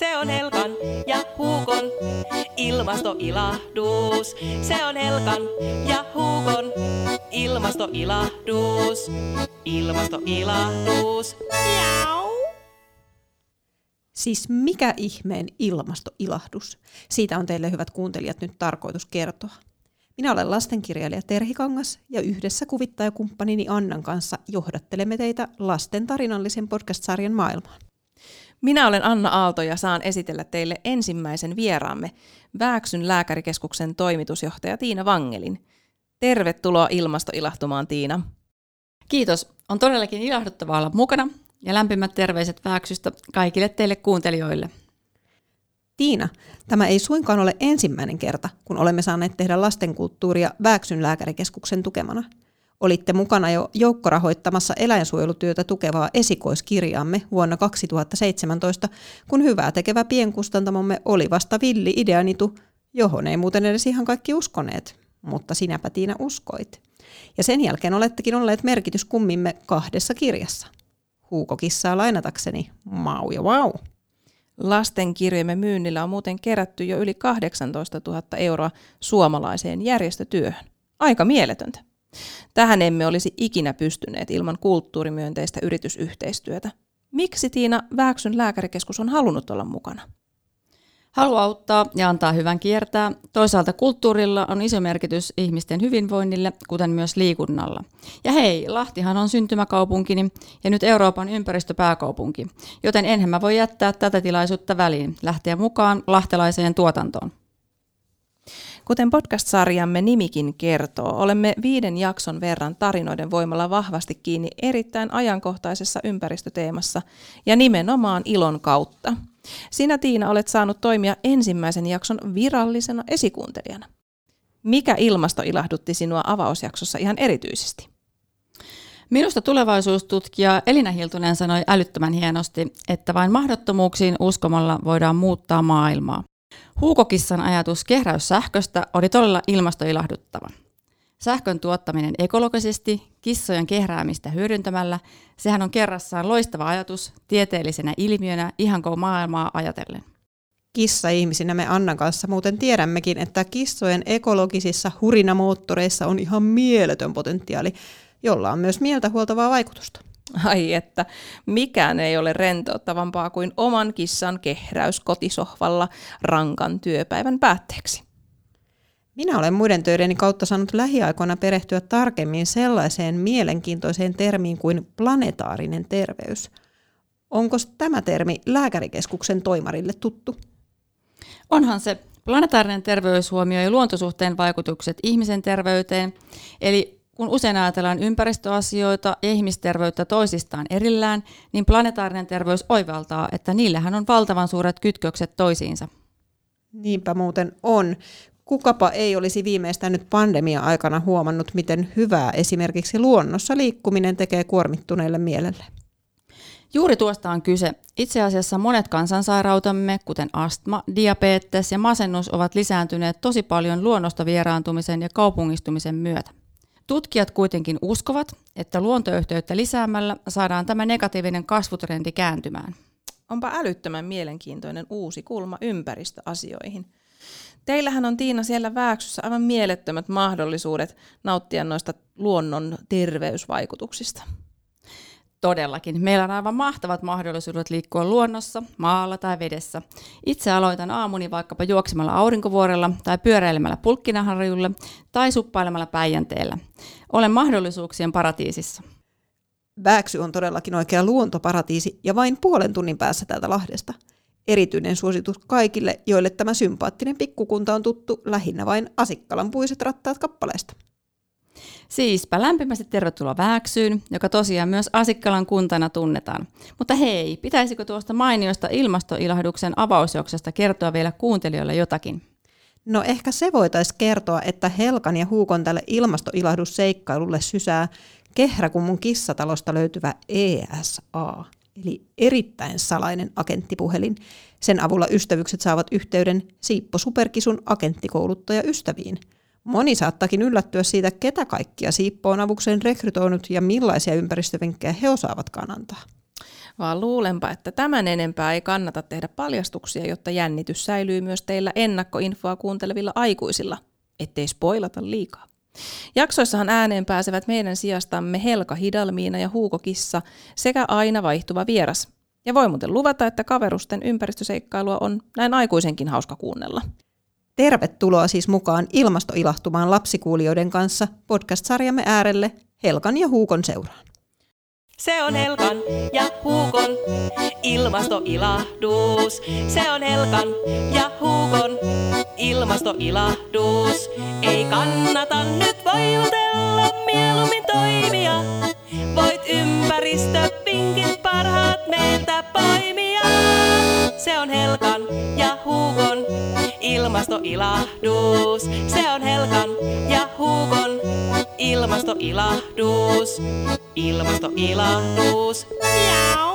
se on Helkan ja Huukon ilmastoilahdus. Se on Helkan ja Huukon ilmastoilahdus. Ilmastoilahdus. Miau. Siis mikä ihmeen ilmastoilahdus? Siitä on teille hyvät kuuntelijat nyt tarkoitus kertoa. Minä olen lastenkirjailija Terhikangas ja yhdessä kuvittajakumppanini Annan kanssa johdattelemme teitä lasten tarinallisen podcast-sarjan maailmaan. Minä olen Anna Aalto ja saan esitellä teille ensimmäisen vieraamme, Vääksyn lääkärikeskuksen toimitusjohtaja Tiina Wangelin. Tervetuloa ilmastoilahtumaan, Tiina. Kiitos. On todellakin ilahduttavaa olla mukana ja lämpimät terveiset Vääksystä kaikille teille kuuntelijoille. Tiina, tämä ei suinkaan ole ensimmäinen kerta, kun olemme saaneet tehdä lastenkulttuuria Vääksyn lääkärikeskuksen tukemana. Olitte mukana jo joukkorahoittamassa eläinsuojelutyötä tukevaa esikoiskirjaamme vuonna 2017, kun hyvää tekevä pienkustantamomme oli vasta villi ideanitu, johon ei muuten edes ihan kaikki uskoneet, mutta sinäpä Tiina uskoit. Ja sen jälkeen olettekin olleet merkityskummimme kahdessa kirjassa. Huuko Kissaa lainatakseni, mau ja vau. Lastenkirjojemme myynnillä on muuten kerätty jo yli 18 000 euroa suomalaiseen järjestötyöhön. Aika mieletöntä. Tähän emme olisi ikinä pystyneet ilman kulttuurimyönteistä yritysyhteistyötä. Miksi, Tiina, Vääksyn lääkärikeskus on halunnut olla mukana? Haluaa auttaa ja antaa hyvän kiertää. Toisaalta kulttuurilla on iso merkitys ihmisten hyvinvoinnille, kuten myös liikunnalla. Ja hei, Lahtihan on syntymäkaupunkini ja nyt Euroopan ympäristöpääkaupunki, joten enhän mä voi jättää tätä tilaisuutta väliin, lähteä mukaan lahtelaiseen tuotantoon. Kuten podcast-sarjamme nimikin kertoo, olemme 5 jakson verran tarinoiden voimalla vahvasti kiinni erittäin ajankohtaisessa ympäristöteemassa ja nimenomaan ilon kautta. Sinä, Tiina, olet saanut toimia ensimmäisen jakson virallisena esikuuntelijana. Mikä ilmasto ilahdutti sinua avausjaksossa ihan erityisesti? Minusta tulevaisuustutkija Elina Hiltunen sanoi älyttömän hienosti, että vain mahdottomuuksiin uskomalla voidaan muuttaa maailmaa. Huuko Kissan ajatus kehräyssähköstä oli todella ilmastoilahduttava. Sähkön tuottaminen ekologisesti, kissojen kehräämistä hyödyntämällä, sehän on kerrassaan loistava ajatus tieteellisenä ilmiönä ihan koko maailmaa ajatellen. Kissa-ihmisinä me Annan kanssa muuten tiedämmekin, että kissojen ekologisissa hurinamoottoreissa on ihan mieletön potentiaali, jolla on myös mieltä huoltavaa vaikutusta. Ai että, mikään ei ole rentouttavampaa kuin oman kissan kehräys kotisohvalla rankan työpäivän päätteeksi. Minä olen muiden töideni kautta saanut lähiaikoina perehtyä tarkemmin sellaiseen mielenkiintoiseen termiin kuin planetaarinen terveys. Onko tämä termi lääkärikeskuksen toimarille tuttu? Onhan se. Planetaarinen terveys huomioi luontosuhteen vaikutukset ihmisen terveyteen, eli kun usein ajatellaan ympäristöasioita ja ihmisterveyttä toisistaan erillään, niin planetaarinen terveys oivaltaa, että niillähän on valtavan suuret kytkökset toisiinsa. Niinpä muuten on. Kukapa ei olisi viimeistään nyt pandemia-aikana huomannut, miten hyvää esimerkiksi luonnossa liikkuminen tekee kuormittuneelle mielelle. Juuri tuosta on kyse. Itse asiassa monet kansansairautemme, kuten astma, diabetes ja masennus, ovat lisääntyneet tosi paljon luonnosta vieraantumisen ja kaupungistumisen myötä. Tutkijat kuitenkin uskovat, että luontoyhteyttä lisäämällä saadaan tämä negatiivinen kasvutrendi kääntymään. Onpa älyttömän mielenkiintoinen uusi kulma ympäristöasioihin. Teillähän on, Tiina, siellä Vääksyssä aivan mielettömät mahdollisuudet nauttia noista luonnon terveysvaikutuksista. Todellakin. Meillä on aivan mahtavat mahdollisuudet liikkua luonnossa, maalla tai vedessä. Itse aloitan aamuni vaikkapa juoksemalla aurinkovuorella tai pyöräilemällä Pulkkinaharjulle tai suppailemalla Päijänteellä. Olen mahdollisuuksien paratiisissa. Vääksy on todellakin oikea luontoparatiisi ja vain puolen tunnin päässä täältä Lahdesta. Erityinen suositus kaikille, joille tämä sympaattinen pikkukunta on tuttu lähinnä vain Asikkalan puiset rattaat kappaleesta. Siispä lämpimästi tervetuloa Vääksyyn, joka tosiaan myös Asikkalan kuntana tunnetaan. Mutta hei, pitäisikö tuosta mainiosta ilmastoilahduksen avausjaksosta kertoa vielä kuuntelijoille jotakin? No ehkä se voitaisiin kertoa, että Helkan ja Huukon tälle ilmastoilahdusseikkailulle sysää Kehräkummun kissatalosta löytyvä ESA, eli erittäin salainen agenttipuhelin. Sen avulla ystävykset saavat yhteyden Siippo Superkisun agenttikouluttajaystäviin. Moni saattakin yllättyä siitä, ketä kaikkia Siippo on avukseen rekrytoinut ja millaisia ympäristövinkkejä he osaavatkaan antaa. vaan luulenpa, että tämän enempää ei kannata tehdä paljastuksia, jotta jännitys säilyy myös teillä ennakkoinfoa kuuntelevilla aikuisilla, ettei spoilata liikaa. Jaksoissahan ääneen pääsevät meidän sijastamme Helka Hidalmiina ja Huuko Kissa sekä aina vaihtuva vieras. Ja voi muuten luvata, että kaverusten ympäristöseikkailua on näin aikuisenkin hauska kuunnella. Tervetuloa siis mukaan ilmastoilahtumaan lapsikuulijoiden kanssa podcast-sarjamme äärelle Helkan ja Huukon seuraan. Se on Helkan ja Huukon ilmastoilahdus. Se on Helkan ja Huukon ilmastoilahdus. Ei kannata nyt vaiutella, mieluummin toimia. Voit ympäristöpinkit parhaat meiltä poimia. Se on Helkan ja Huukon ilmastoilahdus. Se on Helkan ja Huukon ilmastoilahdus. Ilmastoilahdus. Miau!